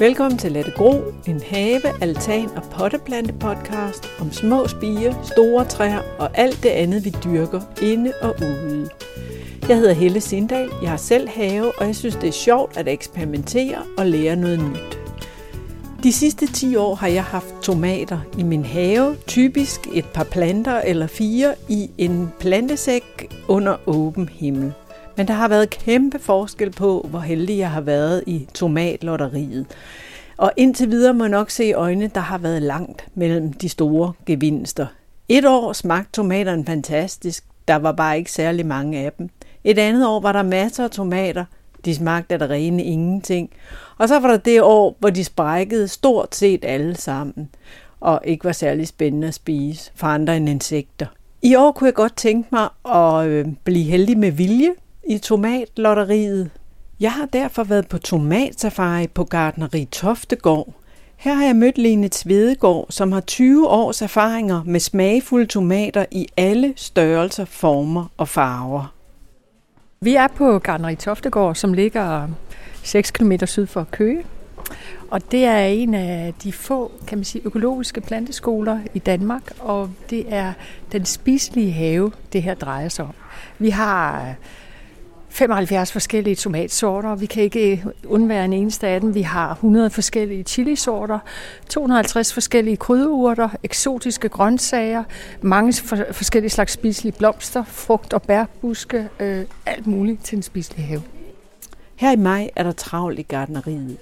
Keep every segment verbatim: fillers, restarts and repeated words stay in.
Velkommen til Lad det gro, en have-, altan- og potteplante-podcast om små spiger, store træer og alt det andet, vi dyrker inde og ude. Jeg hedder Helle Sindahl, jeg har selv have, og jeg synes, det er sjovt at eksperimentere og lære noget nyt. De sidste ti år har jeg haft tomater i min have, typisk et par planter eller fire i en plantesæk under åben himmel. Men der har været kæmpe forskel på, hvor heldig jeg har været i tomatlotteriet. Og indtil videre må jeg nok se i øjnene, der har været langt mellem de store gevinster. Et år smagte tomaterne fantastisk, der var bare ikke særlig mange af dem. Et andet år var der masser af tomater, de smagte af det rene ingenting. Og så var der det år, hvor de sprækkede stort set alle sammen, og ikke var særlig spændende at spise for andre end insekter. I år kunne jeg godt tænke mig at blive heldig med vilje i tomatlotteriet. Jeg har derfor været på tomatsafari på Gartneri Toftegård. Her har jeg mødt Lene Tvedegård, som har tyve års erfaringer med smagfulde tomater i alle størrelser, former og farver. Vi er på Gartneri Toftegård, som ligger seks kilometer syd for Køge. Og det er en af de få, kan man sige, økologiske planteskoler i Danmark, og det er den spiselige have, det her drejer sig om. Vi har femoghalvfjerds forskellige tomatsorter, vi kan ikke undvære en eneste af dem. Vi har hundrede forskellige chilisorter, to hundrede og halvtreds forskellige krydderurter, eksotiske grøntsager, mange forskellige slags spiselige blomster, frugt- og bærbuske, øh, alt muligt til en spiselig have. Her i maj er der travlt i gartneriet.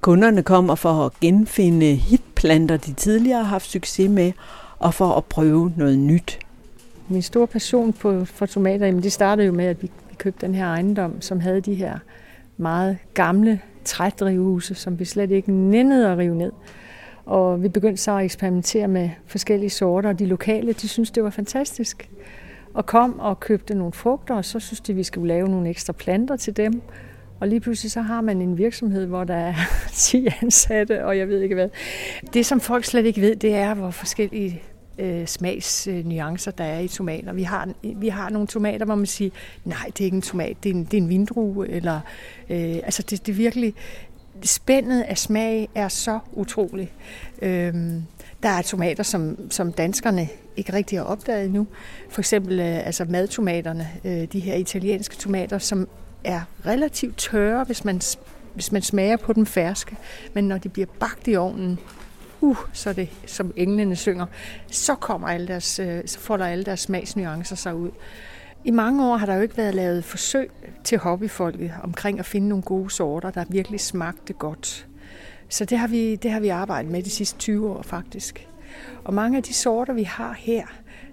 Kunderne kommer for at genfinde hitplanter, de tidligere har haft succes med, og for at prøve noget nyt. Min store passion på, for tomater, jamen det startede jo med, at vi, vi købte den her ejendom, som havde de her meget gamle trædrivhuse, som vi slet ikke nændede at rive ned. Og vi begyndte så at eksperimentere med forskellige sorter, og de lokale, de syntes, det var fantastisk. Og kom og købte nogle frugter, og så syntes de, vi skulle lave nogle ekstra planter til dem. Og lige pludselig så har man en virksomhed, hvor der er ti ansatte, og jeg ved ikke hvad. Det, som folk slet ikke ved, det er, hvor forskellige øh, smagsnuancer, øh, der er i tomater. Vi har, vi har nogle tomater, hvor man siger, nej, det er ikke en tomat, det er en, det er en vindrue. Eller, øh, altså, det, det virkelig spændet af smag er så utroligt. Øh, der er tomater, som, som danskerne ikke rigtig har opdaget endnu. For eksempel øh, altså madtomaterne, øh, de her italienske tomater, som er relativt tørre, hvis man, hvis man smager på den ferske. Men når de bliver bagt i ovnen, uh, så er det, som englene synger, så, kommer alle deres, så får der alle deres smagsnuancer sig ud. I mange år har der jo ikke været lavet forsøg til hobbyfolket omkring at finde nogle gode sorter, der virkelig smagte godt. Så det har vi, det har vi arbejdet med de sidste tyve år faktisk. Og mange af de sorter, vi har her,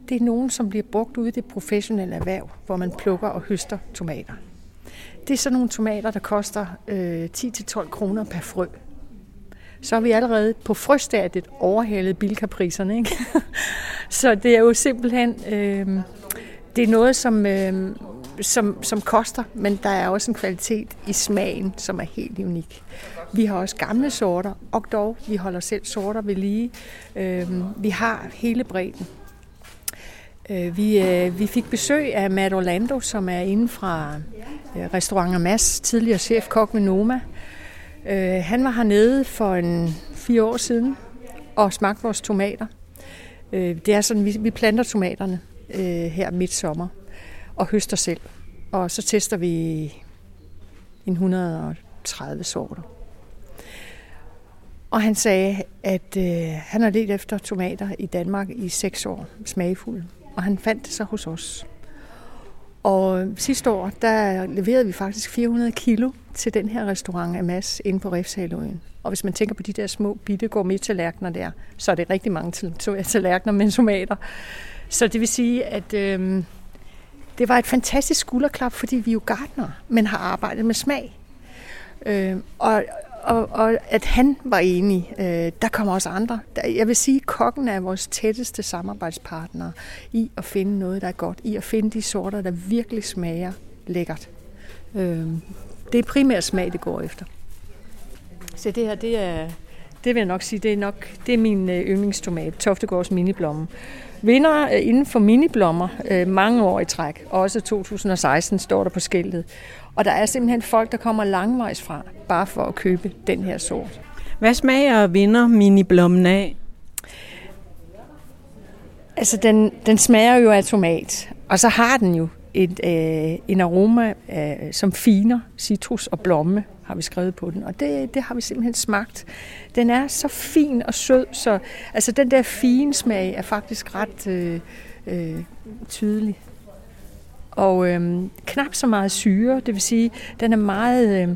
det er nogen, som bliver brugt ude i det professionelle erhverv, hvor man plukker og høster tomater. Det er sådan nogle tomater, der koster øh, ti til tolv kroner per frø. Så er vi allerede på frøstadiet overhalet bilkapriserne, ikke? Så det er jo simpelthen øh, det er noget, som, øh, som, som koster, men der er også en kvalitet i smagen, som er helt unik. Vi har også gamle sorter, og dog, vi holder selv sorter ved lige. Øh, vi har hele bredden. Vi, øh, vi fik besøg af Matt Orlando, som er inde fra øh, restaurant Amass, tidligere chefkok ved Noma. Øh, han var hernede for en, fire år siden og smagte vores tomater. Øh, det er sådan, vi, vi planter tomaterne øh, her midt sommer og høster selv. Og så tester vi en et hundrede og tredive sorter. Og han sagde, at øh, han har ledt efter tomater i Danmark i seks år, smagfulde. Og han fandt det så hos os. Og sidste år, der leverede vi faktisk fire hundrede kilo til den her restaurant Amass inde på Refshaleøen. Og hvis man tænker på de der små bitte gourmet-tallerkener der, så er det rigtig mange tallerkener med tomater. Så det vil sige, at øh, det var et fantastisk skulderklap, fordi vi jo gartnere, men har arbejdet med smag. Øh, og, og, og at han var enig, øh, der kommer også andre. Jeg vil sige, at kokken er vores tætteste samarbejdspartner i at finde noget, der er godt. I at finde de sorter, der virkelig smager lækkert. Øh, det er primært smag, det går efter. Så det her, det er, Det vil jeg nok sige, det er, nok, det er min yndlingstomat, Toftegårds miniblomme. Vinder inden for miniblommer øh, mange år i træk, også to tusind og seksten står der på skiltet. Og der er simpelthen folk, der kommer langvejs fra, bare for at købe den her sort. Hvad smager vinder miniblommen af? Altså, den, den smager jo af tomat, og så har den jo et, øh, en aroma, øh, som finer citrus og blomme, har vi skrevet på den. Og det, det har vi simpelthen smagt. Den er så fin og sød, så altså, den der fine smag er faktisk ret øh, øh, tydelig. Og øh, knap så meget syre, det vil sige, den er meget... Øh,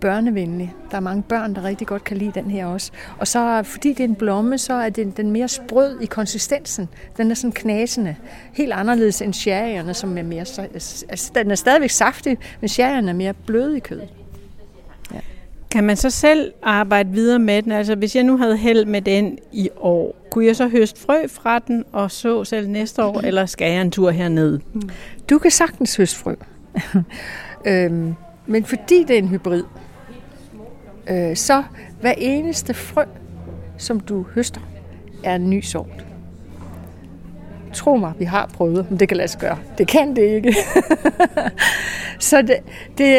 børnevenlig. Der er mange børn, der rigtig godt kan lide den her også. Og så, fordi det er en blomme, så er den, den mere sprød i konsistensen. Den er sådan knasende. Helt anderledes end sherryerne, som er mere... Altså, den er stadigvæk saftig, men sherryerne er mere bløde i kødet. Ja. Kan man så selv arbejde videre med den? Altså, hvis jeg nu havde held med den i år, kunne jeg så høste frø fra den og så selv næste år, mm. eller skal jeg en tur herned? Mm. Du kan sagtens høste frø. øhm. Men fordi det er en hybrid, øh, så hver eneste frø, som du høster, er en ny sort. Tro mig, vi har prøvet, men det kan lade sig gøre. Det kan det ikke. Så det, det,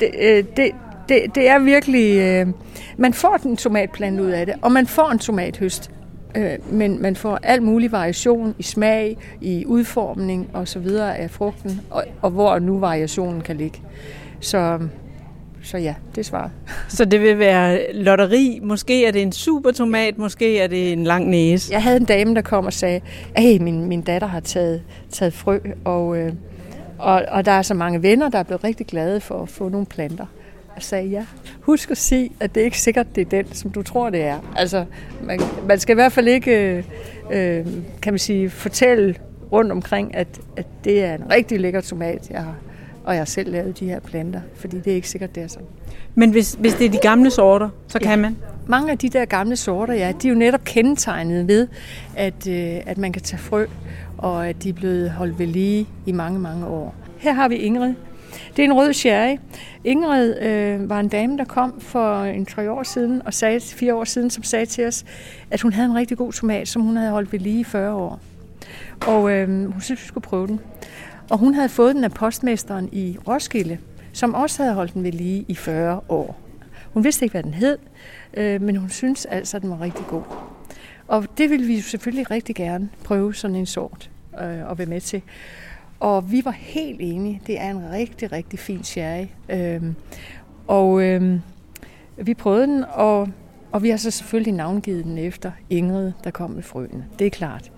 det, det, det, det er virkelig... Øh, man får en tomatplante ud af det, og man får en tomathøst. Men man får al mulig variation i smag, i udformning og så videre af frugten, og, og hvor nu variationen kan ligge. Så, så ja, det er svaret. Så det vil være lotteri? Måske er det en super tomat, måske er det en lang næse? Jeg havde en dame, der kom og sagde, at min, min datter har taget, taget frø, og, øh, og, og der er så mange venner, der er blevet rigtig glade for at få nogle planter. Sagde ja. Husk at sige, at det ikke sikkert, det er den, som du tror, det er. Altså, man, man skal i hvert fald ikke, øh, kan man sige, fortælle rundt omkring, at, at det er en rigtig lækker tomat, jeg har, og jeg har selv lavet de her planter, fordi det er ikke sikkert, det er sådan. Men hvis, hvis det er de gamle sorter, så kan ja. man? Mange af de der gamle sorter, ja, de er jo netop kendetegnet ved, at, øh, at man kan tage frø, og at de er blevet holdt ved lige i mange, mange år. Her har vi Ingrid. Det er en rød sherry. Ingrid øh, var en dame, der kom for en tre år siden, og sagde, fire år siden, som sagde til os, at hun havde en rigtig god tomat, som hun havde holdt ved lige i fyrre år. Og øh, hun syntes, vi skulle prøve den. Og hun havde fået den af postmesteren i Roskilde, som også havde holdt den ved lige i fyrre år. Hun vidste ikke, hvad den hed, øh, men hun syntes altså, at den var rigtig god. Og det ville vi jo selvfølgelig rigtig gerne prøve sådan en sort øh, at være med til. Og vi var helt enige. Det er en rigtig, rigtig fin sherry. Øhm, og øhm, vi prøvede den, og, og vi har så selvfølgelig navngivet den efter Ingrid, der kom med frøene. Det er klart.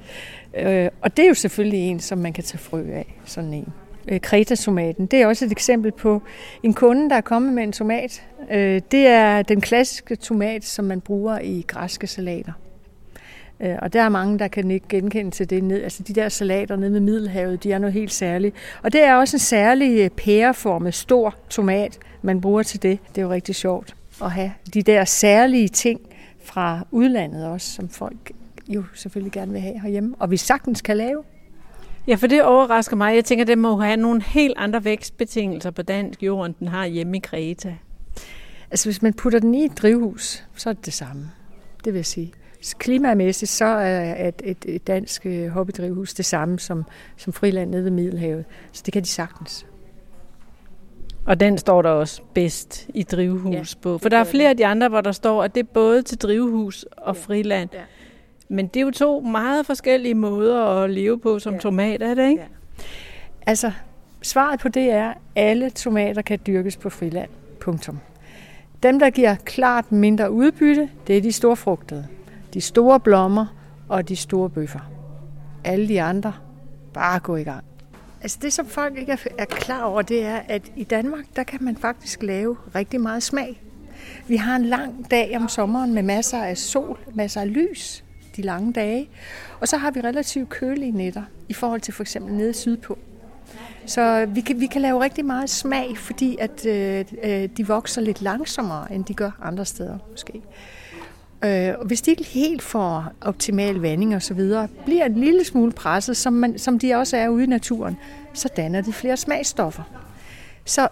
Øh, og det er jo selvfølgelig en, som man kan tage frø af, sådan en. Øh, Kretatomaten, det er også et eksempel på en kunde, der er kommet med en tomat. Øh, det er den klassiske tomat, som man bruger i græske salater. Og der er mange, der kan ikke genkende til det ned. Altså de der salater nede med Middelhavet, de er noget helt særligt. Og det er også en særlig pæreformet stor tomat, man bruger til det. Det er jo rigtig sjovt at have de der særlige ting fra udlandet også, som folk jo selvfølgelig gerne vil have herhjemme, og vi sagtens kan lave. Ja, for det overrasker mig. Jeg tænker, at det må have nogle helt andre vækstbetingelser på dansk jord, end den har hjemme i Kreta. Altså hvis man putter den i et drivhus, så er det det samme. Det vil jeg sige. Klimamæssigt så er et, et, et dansk hobbydrivhus det samme som, som Friland nede ved Middelhavet. Så det kan de sagtens. Og den står der også bedst i drivhus ja, på. For der er flere af de andre, hvor der står, at det er både til drivhus og ja, Friland. Ja. Men det er jo to meget forskellige måder at leve på som ja. tomat, er det ikke? Ja. Altså, svaret på det er, at alle tomater kan dyrkes på Friland. Punktum. Dem, der giver klart mindre udbytte, det er de storfrugtede. De store blommer og de store bøffer. Alle de andre, bare gå i gang. Altså det, som folk ikke er klar over, det er, at i Danmark, der kan man faktisk lave rigtig meget smag. Vi har en lang dag om sommeren med masser af sol, masser af lys, de lange dage. Og så har vi relativt kølige nætter i forhold til for eksempel nede sydpå. Så vi kan, vi kan lave rigtig meget smag, fordi at, øh, de vokser lidt langsommere, end de gør andre steder måske. Og hvis de ikke helt får optimal vanding og så videre, bliver en lille smule presset, som, man, som de også er ude i naturen, så danner de flere smagsstoffer. Så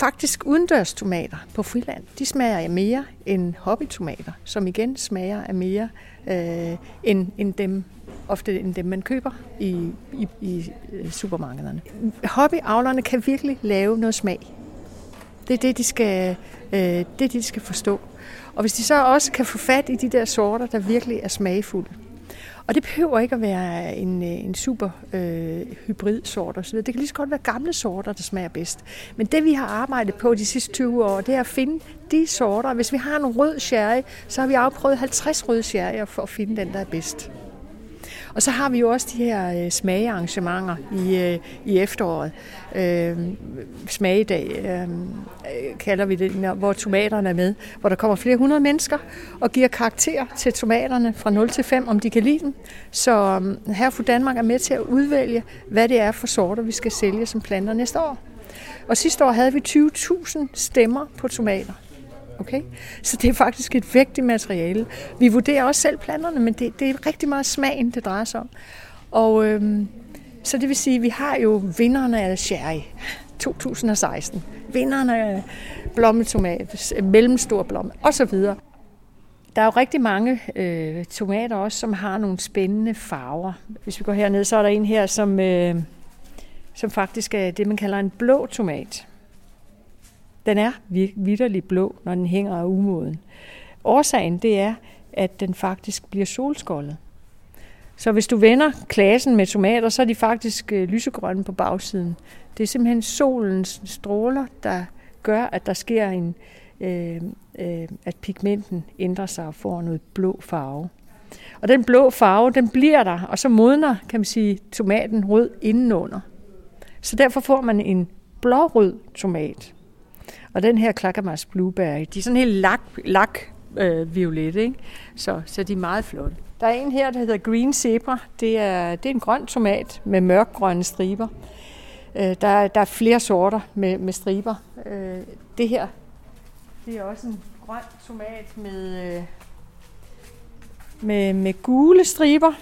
faktisk udendørstomater på friland. De smager af mere end hobbytomater, som igen smager af mere øh, end, end dem, ofte end dem, man køber i, i, i supermarkederne. Hobbyavlerne kan virkelig lave noget smag. Det er det, de skal, øh, det, de skal forstå. Og hvis de så også kan få fat i de der sorter, der virkelig er smagfulde. Og det behøver ikke at være en, en super øh, hybridsort osv. Det kan lige så godt være gamle sorter, der smager bedst. Men det, vi har arbejdet på de sidste tyve år, det er at finde de sorter. Hvis vi har en rød sherry, så har vi afprøvet halvtreds røde sherryer for at finde den, der er bedst. Og så har vi jo også de her øh, smagearrangementer i, øh, i efteråret. Øh, smagedag øh, kalder vi det, når, hvor tomaterne er med. Hvor der kommer flere hundrede mennesker og giver karakter til tomaterne fra nul til fem, om de kan lide dem. Så øh, Herfru Danmark er med til at udvælge, hvad det er for sorter, vi skal sælge som planter næste år. Og sidste år havde vi tyve tusind stemmer på tomater. Okay? Så det er faktisk et vægtigt materiale. Vi vurderer også selv planterne, men det, det er rigtig meget smagen, det drejer sig om. Og øhm, så det vil sige, at vi har jo vinderne af sherry to tusind og seksten, vinderne af blommetomat, mellemstor blomme osv. Der er jo rigtig mange øh, tomater også, som har nogle spændende farver. Hvis vi går herned, så er der en her, som, øh, som faktisk er det, man kalder en blå tomat. Den er vitterlig blå, når den hænger af umoden. Årsagen det er, at den faktisk bliver solskoldet. Så hvis du vender klassen med tomater, så er de faktisk lysegrønne på bagsiden. Det er simpelthen solens stråler, der gør, at der sker en, øh, øh, at pigmenten ændrer sig og får noget blå farve. Og den blå farve, den bliver der, og så modner, kan man sige, tomaten rød indenunder. Så derfor får man en blårød tomat. Og den her Clackermars blåbær, de er sådan helt lak, lak øh, violet, ikke? Så, så de er meget flotte. Der er en her, der hedder Green Zebra. Det er, det er en grøn tomat med mørkgrønne striber. Øh, der, der er flere sorter med, med striber. Øh, det her, det er også en grøn tomat med, øh, med, med gule striber,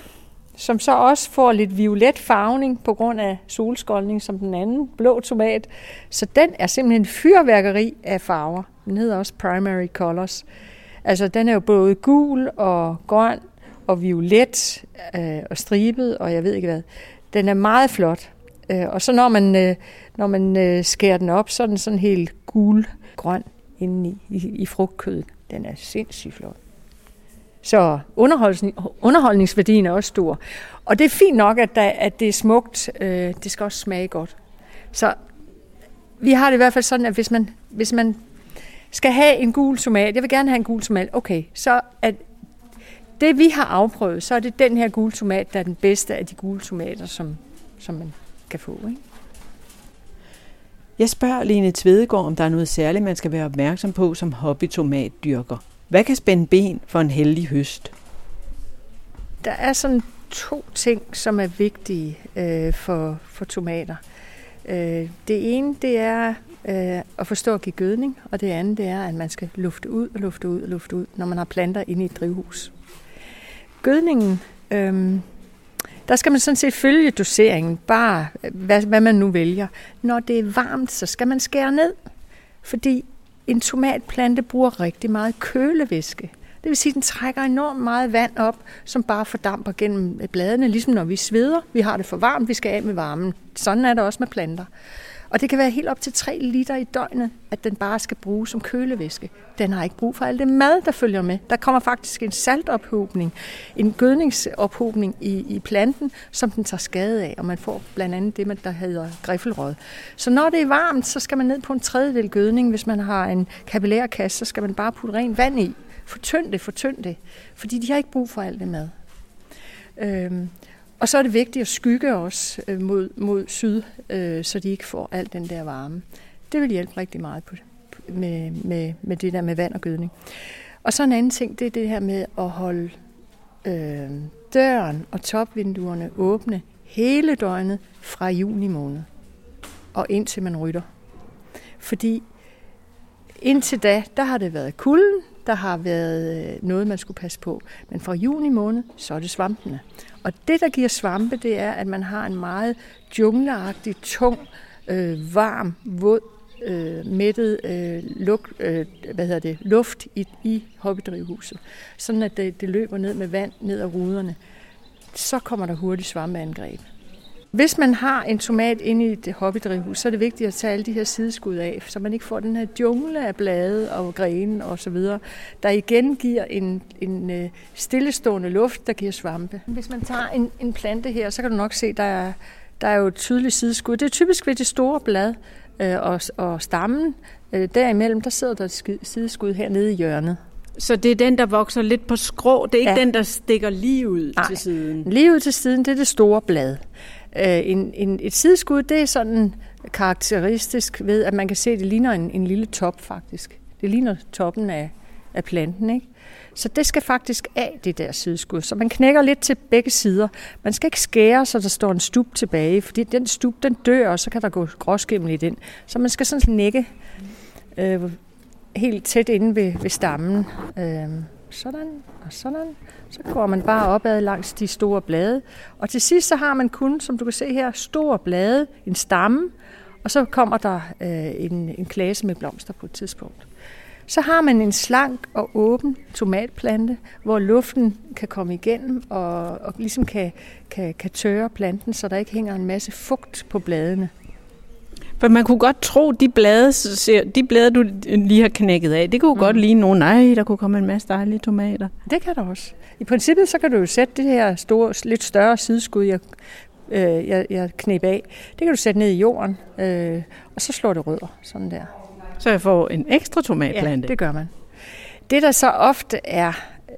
som så også får lidt violet farvning på grund af solskoldning som den anden blå tomat. Så den er simpelthen fyrværkeri af farver. Den hedder også Primary Colors. Altså den er jo både gul og grøn og violet øh, og stribet og jeg ved ikke hvad. Den er meget flot. Øh, og så når man, øh, når man øh, skærer den op, så er den sådan helt gul-grøn indeni i, i frugtkødet. Den er sindssygt flot. Så underholdningsværdien er også stor. Og det er fint nok, at, der, at det er smukt. Det skal også smage godt. Så vi har det i hvert fald sådan, at hvis man, hvis man skal have en gul tomat, jeg vil gerne have en gul tomat, okay, så at det vi har afprøvet, så er det den her gule tomat, der er den bedste af de gule tomater, som, som man kan få, ikke? Jeg spørger Lene Tvedegård, om der er noget særligt, man skal være opmærksom på som hobbytomatdyrker. Hvad kan spænde ben for en heldig høst? Der er sådan to ting, som er vigtige øh, for, for tomater. Øh, det ene, det er øh, at forstå at give gødning, og det andet, det er, at man skal lufte ud og lufte ud og lufte ud, når man har planter inde i et drivhus. Gødningen, øh, der skal man sådan set følge doseringen, bare hvad, hvad man nu vælger. Når det er varmt, så skal man skære ned, fordi en tomatplante bruger rigtig meget kølevæske. Det vil sige, at den trækker enormt meget vand op, som bare fordamper gennem bladene, ligesom når vi sveder. Vi har det for varmt, vi skal af med varmen. Sådan er det også med planter. Og det kan være helt op til tre liter i døgnet, at den bare skal bruges som kølevæske. Den har ikke brug for alt det mad, der følger med. Der kommer faktisk en saltophobning, en gødningsophobning i, i planten, som den tager skade af, og man får blandt andet det, der hedder griffelrod. Så når det er varmt, så skal man ned på en tredjedel gødning. Hvis man har en kapillærkasse, så skal man bare putte rent vand i. Fortynd det, fortynd det, fordi de har ikke brug for alt det mad. Øhm. Og så er det vigtigt at skygge os mod, mod syd, øh, så de ikke får al den der varme. Det vil hjælpe rigtig meget på, med, med, med det der med vand og gødning. Og så en anden ting, det er det her med at holde øh, døren og topvinduerne åbne hele døgnet fra juni måned og indtil man rydder. Fordi indtil da, der har det været kulden, der har været noget, man skulle passe på. Men fra juni måned, så er det svampene. Og det, der giver svampe, det er, at man har en meget jungleagtig, tung, øh, varm, våd øh, mættet øh, luk, øh, hvad hedder det, luft i, i hobbydrivhuset, sådan at det, det løber ned med vand ned ad ruderne, så kommer der hurtigt svampeangreb. Hvis man har en tomat inde i et hobbydrivhus, så er det vigtigt at tage alle de her sideskud af, så man ikke får den her jungle af blade og grene osv., der igen giver en, en stillestående luft, der giver svampe. Hvis man tager en, en plante her, så kan du nok se, der er, der er jo et tydeligt sideskud. Det er typisk ved det store blad øh, og, og stammen. Øh, derimellem, der sidder der et sideskud hernede i hjørnet. Så det er den, der vokser lidt på skrå? Det er ikke ja. Den, der stikker lige ud Nej. Til siden? Lige ud til siden, det er det store blad. En, en, et sideskud, det er sådan karakteristisk ved, at man kan se, at det ligner en, en lille top faktisk. Det ligner toppen af, af planten, ikke? Så det skal faktisk af, det der sideskud. Så man knækker lidt til begge sider. Man skal ikke skære, så der står en stup tilbage, fordi den stup, den dør, og så kan der gå gråskimmel i den. Så man skal sådan nække øh, helt tæt inde ved, ved stammen. Øh. Sådan og sådan. Så går man bare opad langs de store blade. Og til sidst så har man kun, som du kan se her, store blade, en stamme, og så kommer der øh, en, en klase med blomster på et tidspunkt. Så har man en slank og åben tomatplante, hvor luften kan komme igennem og, og ligesom kan, kan, kan tørre planten, så der ikke hænger en masse fugt på bladene. For man kunne godt tro, de blade, de blade du lige har knækket af, det kunne mm. godt ligne nogen. Nej, der kunne komme en masse dejlige tomater. Det kan der også. I princippet så kan du jo sætte det her store, lidt større sideskud, jeg, øh, jeg, jeg knep af. Det kan du sætte ned i jorden, øh, og så slår det rødder, sådan der. Så jeg får en ekstra tomatplante? Ja, det gør man. Det, der så ofte er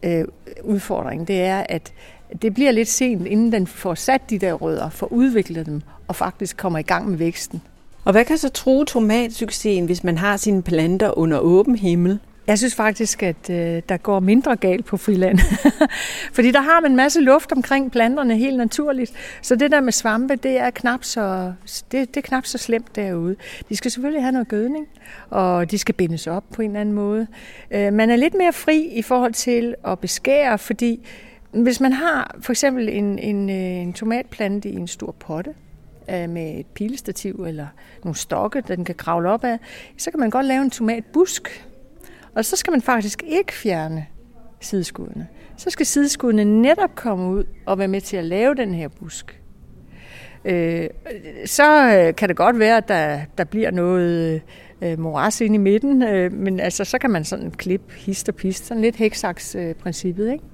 øh, udfordringen, det er, at det bliver lidt sent, inden den får sat de der rødder, får udviklet dem, og faktisk kommer i gang med væksten. Og hvad kan så true tomatsuccesen, hvis man har sine planter under åben himmel? Jeg synes faktisk, at øh, der går mindre galt på friland. Fordi der har man en masse luft omkring planterne, helt naturligt. Så det der med svampe, det er knap så, det, det er knap så slemt derude. De skal selvfølgelig have noget gødning, og de skal bindes op på en eller anden måde. Øh, man er lidt mere fri i forhold til at beskære, fordi hvis man har for eksempel en, en, en tomatplante i en stor potte, med et pilestativ eller nogle stokke, der den kan kravle op af, så kan man godt lave en tomatbusk. Og så skal man faktisk ikke fjerne sideskuddene. Så skal sideskuddene netop komme ud og være med til at lave den her busk. Øh, så kan det godt være, at der, der bliver noget øh, moras inde i midten, øh, men altså, så kan man sådan klippe hist og pist, sådan lidt heksaksprincippet, øh, ikke?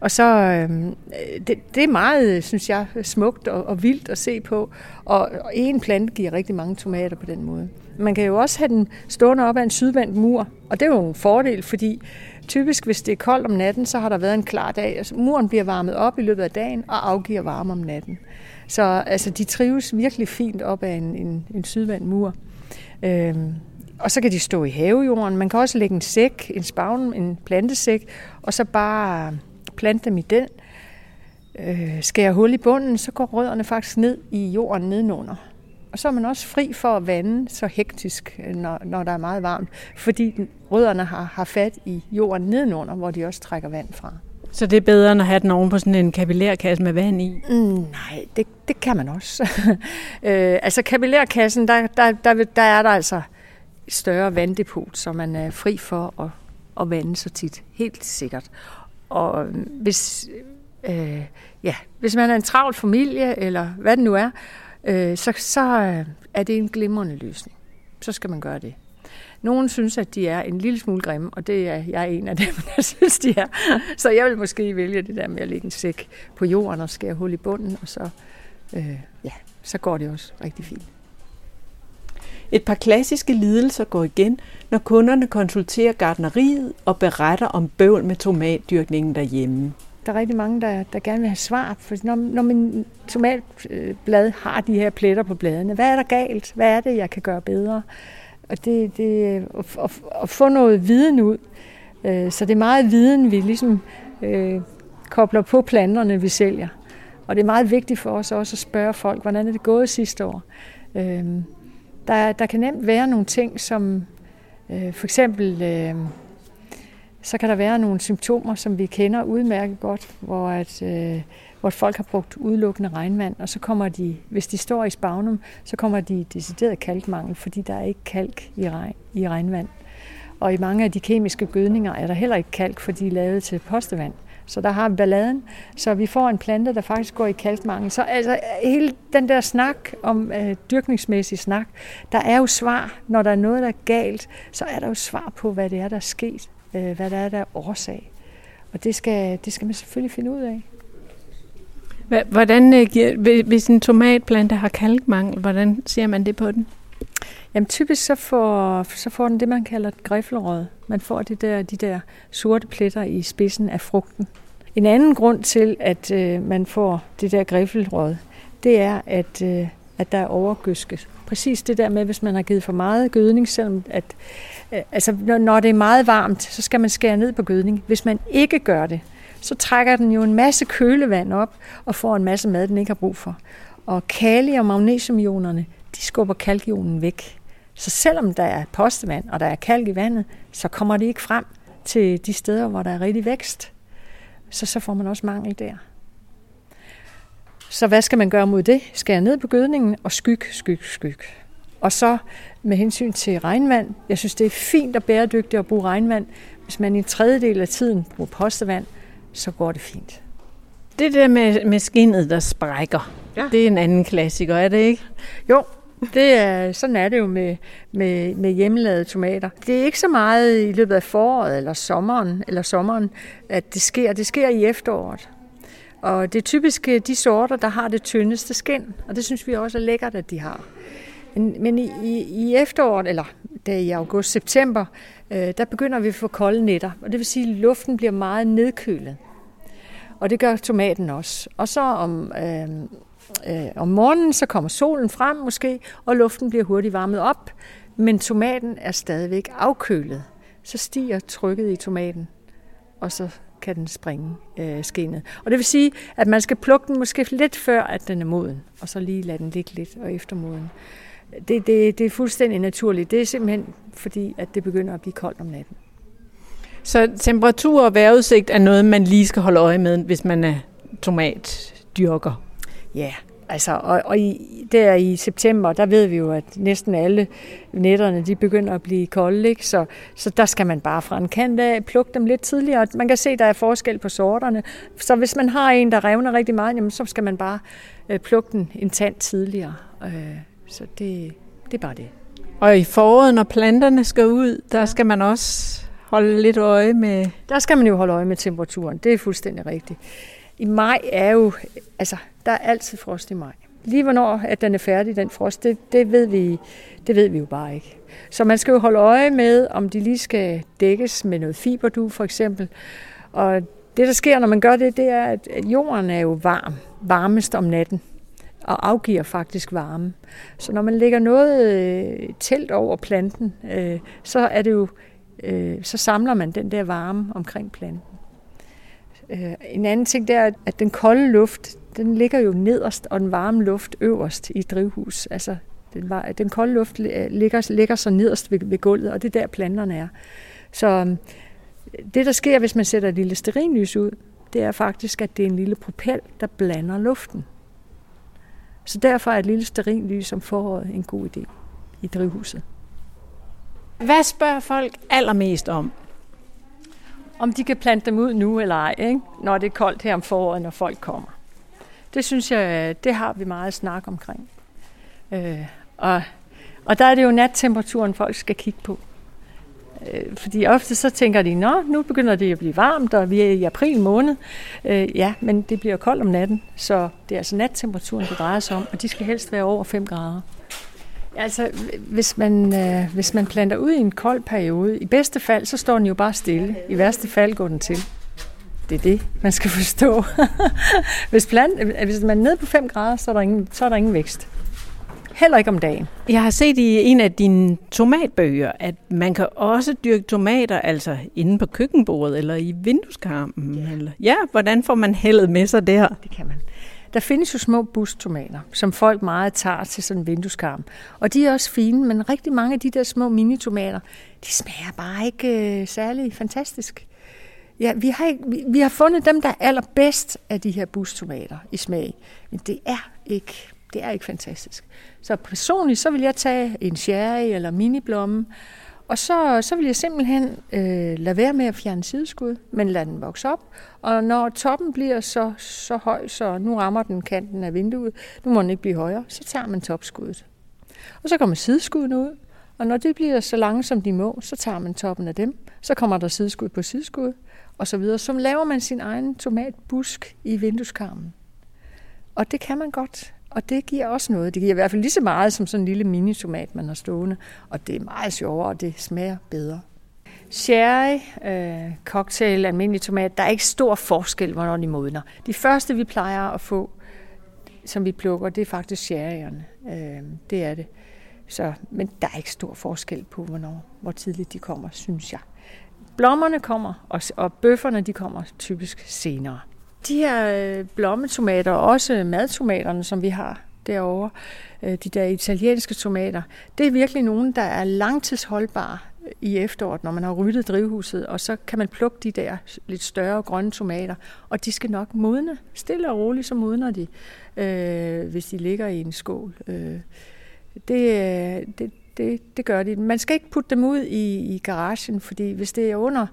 Og så, øh, det, det er meget, synes jeg, smukt og, og vildt at se på. Og en plante giver rigtig mange tomater på den måde. Man kan jo også have den stående op ad en sydvendt mur. Og det er jo en fordel, fordi typisk, hvis det er koldt om natten, så har der været en klar dag. Altså, muren bliver varmet op i løbet af dagen og afgiver varme om natten. Så altså, de trives virkelig fint op ad en, en, en sydvendt mur. Øh, Og så kan de stå i havejorden. Man kan også lægge en sæk, en spavn, en plantesæk, og så bare plante dem i den, øh, skære hul i bunden, så går rødderne faktisk ned i jorden nedenunder. Og så er man også fri for at vande så hektisk, når, når der er meget varmt, fordi rødderne har, har fat i jorden nedenunder, hvor de også trækker vand fra. Så det er bedre end at have den oven på sådan en kapillærkasse med vand i? Mm, nej, det, det kan man også. øh, altså kapillærkassen, der, der, der, der er der altså større vanddepot, så man er fri for at, at vande så tit, helt sikkert. Og hvis, øh, ja, hvis man er en travl familie, eller hvad det nu er, øh, så, så er det en glimrende løsning. Så skal man gøre det. Nogle synes, at de er en lille smule grimme, og det er jeg er en af dem, der synes, de er. Så jeg vil måske vælge det der med at lægge en sæk på jorden og skære hul i bunden, og så, øh, ja, så går det også rigtig fint. Et par klassiske lidelser går igen, når kunderne konsulterer gartneriet og beretter om bøvl med tomatdyrkningen derhjemme. Der er rigtig mange, der, der gerne vil have svar, for når, når min tomatblad har de her pletter på bladene, hvad er der galt? Hvad er det, jeg kan gøre bedre? Og det, det, at, at, at få noget viden ud. Så det er meget viden, vi ligesom øh, kobler på planterne, vi sælger. Og det er meget vigtigt for os også at spørge folk, hvordan er det gået sidste år? Øh, Der, der kan nemt være nogle ting, som øh, for eksempel, øh, så kan der være nogle symptomer, som vi kender udmærket godt, hvor, at, øh, hvor folk har brugt udelukkende regnvand, og så kommer de, hvis de står i spagnum, så kommer de i decideret kalkmangel, fordi der er ikke kalk i, regn, i regnvand. Og i mange af de kemiske gødninger er der heller ikke kalk, for de er lavet til postevand. Så der har vi balladen, så vi får en plante, der faktisk går i kalkmangel. Så altså hele den der snak om øh, dyrkningsmæssig snak, der er jo svar. Når der er noget, der er galt, så er der jo svar på, hvad det er, der er sket, øh, hvad der er, der er årsag. Og det skal, det skal man selvfølgelig finde ud af. Hvordan, hvis en tomatplante har kalkmangel, hvordan ser man det på den? Jamen typisk så får, så får den det, man kalder et griflerød. Man får det der, de der sorte pletter i spidsen af frugten. En anden grund til, at øh, man får det der griflerød, det er, at, øh, at der er overgødsket. Præcis det der med, hvis man har givet for meget gødning, selvom at, øh, altså, når det er meget varmt, så skal man skære ned på gødning. Hvis man ikke gør det, så trækker den jo en masse kølevand op og får en masse mad, den ikke har brug for. Og kali- og magnesiumionerne, de skubber kalkionen væk. Så selvom der er postevand, og der er kalk i vandet, så kommer det ikke frem til de steder, hvor der er rigtig vækst. Så, så får man også mangel der. Så hvad skal man gøre mod det? Skære ned på gødningen og skyg, skyg, skyg. Og så med hensyn til regnvand. Jeg synes, det er fint og bæredygtigt at bruge regnvand. Hvis man i en tredjedel af tiden bruger postevand, så går det fint. Det der med, med skindet, der sprækker, ja. Det er en anden klassiker, er det ikke? Jo, det er, sådan er det jo med, med, med hjemmelavede tomater. Det er ikke så meget i løbet af foråret eller sommeren, eller sommeren at det sker. Det sker i efteråret. Og det er typisk de sorter, der har det tyndeste skind, og det synes vi også er lækkert, at de har. Men, men i, i, i efteråret, eller der i august-september, øh, der begynder vi at få kolde nætter, og det vil sige, at luften bliver meget nedkølet. Og det gør tomaten også. Og så om, øh, øh, om morgenen, så kommer solen frem måske, og luften bliver hurtigt varmet op. Men tomaten er stadigvæk afkølet. Så stiger trykket i tomaten, og så kan den springe øh, skindet. Og det vil sige, at man skal plukke den måske lidt før, at den er moden, og så lige lade den ligge lidt og efter moden. Det, det, det er fuldstændig naturligt. Det er simpelthen fordi, at det begynder at blive koldt om natten. Så temperatur og vejrudsigt er noget, man lige skal holde øje med, hvis man er tomatdyrker? Ja, altså, og, og i, der i september, der ved vi jo, at næsten alle nætterne, de begynder at blive kolde, ikke? Så, så der skal man bare fra en kant af plukke dem lidt tidligere. Man kan se, at der er forskel på sorterne. Så hvis man har en, der revner rigtig meget, jamen, så skal man bare øh, plukke den en tand tidligere. Øh, så det, det er bare det. Og i foråret, når planterne skal ud, der skal man også holde lidt øje med. Der skal man jo holde øje med temperaturen. Det er fuldstændig rigtigt. I maj er jo, altså, der er altid frost i maj. Lige hvornår at den er færdig, den frost, det, det ved vi, det ved vi jo bare ikke. Så man skal jo holde øje med, om de lige skal dækkes med noget fiberdug for eksempel. Og det der sker, når man gør det, det er, at jorden er jo varm, varmest om natten og afgiver faktisk varme. Så når man lægger noget øh, telt over planten, øh, så er det jo så samler man den der varme omkring planten. En anden ting der er, at den kolde luft, den ligger jo nederst, og den varme luft øverst i drivhus. Altså, den, var, den kolde luft ligger, ligger så nederst ved, ved gulvet, og det er der planterne er. Så det, der sker, hvis man sætter et lille stearinlys ud, det er faktisk, at det er en lille propel, der blander luften. Så derfor er et lille stearinlys om foråret en god idé i drivhuset. Hvad spørger folk allermest om? Om de kan plante dem ud nu eller ej, ikke? Når det er koldt her om foråret, når folk kommer. Det synes jeg, det har vi meget snak omkring. Øh, og, og der er det jo nattemperaturen, folk skal kigge på. Øh, fordi ofte så tænker de, nå, nu begynder det at blive varmt, og vi er i april måned. Øh, ja, men det bliver koldt om natten, så det er altså nattemperaturen, det drejer sig om, og de skal helst være over fem grader. Altså, hvis man, øh, hvis man planter ud i en kold periode, i bedste fald, så står den jo bare stille. I værste fald går den til. Det er det, man skal forstå. hvis, plant, hvis man er nede på fem grader, så er, der ingen, så er der ingen vækst. Heller ikke om dagen. Jeg har set i en af dine tomatbøger, at man kan også dyrke tomater, altså inde på køkkenbordet eller i vindueskarmen. Ja, eller, ja hvordan får man heldet med sig der? Det kan man. Der findes jo små bustomater, som folk meget tager til sådan en vindueskarm. Og de er også fine, men rigtig mange af de der små minitomater, de smager bare ikke øh, særlig fantastisk. Ja, vi har, ikke, vi, vi har fundet dem, der er allerbedst af de her bustomater i smag. Men det er ikke, det er ikke fantastisk. Så personligt, så vil jeg tage en sherry eller miniblomme, og så, så vil jeg simpelthen øh, lade være med at fjerne sideskud, men lade den vokse op. Og når toppen bliver så, så høj, så nu rammer den kanten af vinduet, nu må den ikke blive højere, så tager man topskuddet. Og så kommer sideskuddene ud, og når de bliver så lange, som de må, så tager man toppen af dem. Så kommer der sideskud på sideskud, og så videre. Så laver man sin egen tomatbusk i vindueskarmen. Og det kan man godt, og det giver også noget. Det giver i hvert fald lige så meget som sådan en lille mini-tomat, man har stående. Og det er meget sjovere, og det smager bedre. Sherry, øh, cocktail, almindelig tomat, der er ikke stor forskel, hvornår de modner. De første, vi plejer at få, som vi plukker, det er faktisk sherryerne. Øh, det er det. Så, men der er ikke stor forskel på, hvornår, hvor tidligt de kommer, synes jeg. Blommerne kommer, og, og bøfferne de kommer typisk senere. De her blommetomater, og også madtomaterne, som vi har derovre, de der italienske tomater, det er virkelig nogen, der er langtidsholdbare i efteråret, når man har ryddet drivhuset, og så kan man plukke de der lidt større grønne tomater, og de skal nok modne. Stille og roligt, så modner de, øh, hvis de ligger i en skål. Øh, det, det, det, det gør de. Man skal ikke putte dem ud i, i garagen, fordi hvis det er under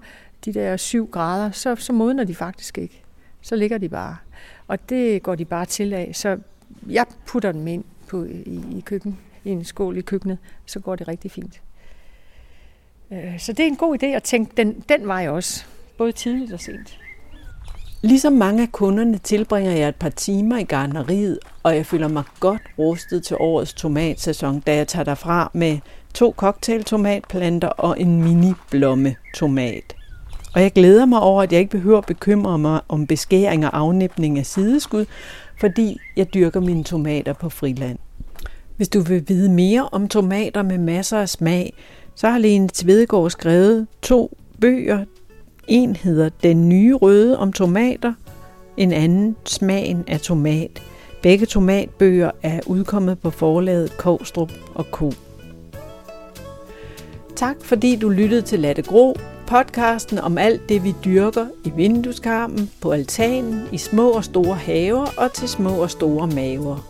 de der syv grader, så, så modner de faktisk ikke. Så ligger de bare, og det går de bare til af. Så jeg putter dem ind på, i, i, køkken, i en skål i køkkenet, så går det rigtig fint. Så det er en god idé at tænke den, den vej også, både tidligt og sent. Ligesom mange af kunderne tilbringer jeg et par timer i gartneriet, og jeg føler mig godt rustet til årets tomatsæson, da jeg tager derfra med to cocktailtomatplanter og en mini-blommetomat. Og jeg glæder mig over, at jeg ikke behøver at bekymre mig om beskæring og afnæbning af sideskud, fordi jeg dyrker mine tomater på friland. Hvis du vil vide mere om tomater med masser af smag, så har Lene Tvedegård skrevet to bøger. En hedder Den nye røde om tomater, en anden Smagen af tomat. Begge tomatbøger er udkommet på forlaget Koustrup og K. Tak fordi du lyttede til Lad det gro, podcasten om alt det vi dyrker i vindueskarmen, på altanen, i små og store haver og til små og store maver.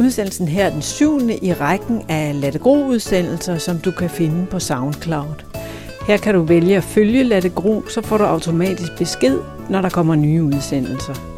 Udsendelsen her er den syvende i rækken af Lad det gro-udsendelser, som du kan finde på SoundCloud. Her kan du vælge at følge Lad det gro, så får du automatisk besked, når der kommer nye udsendelser.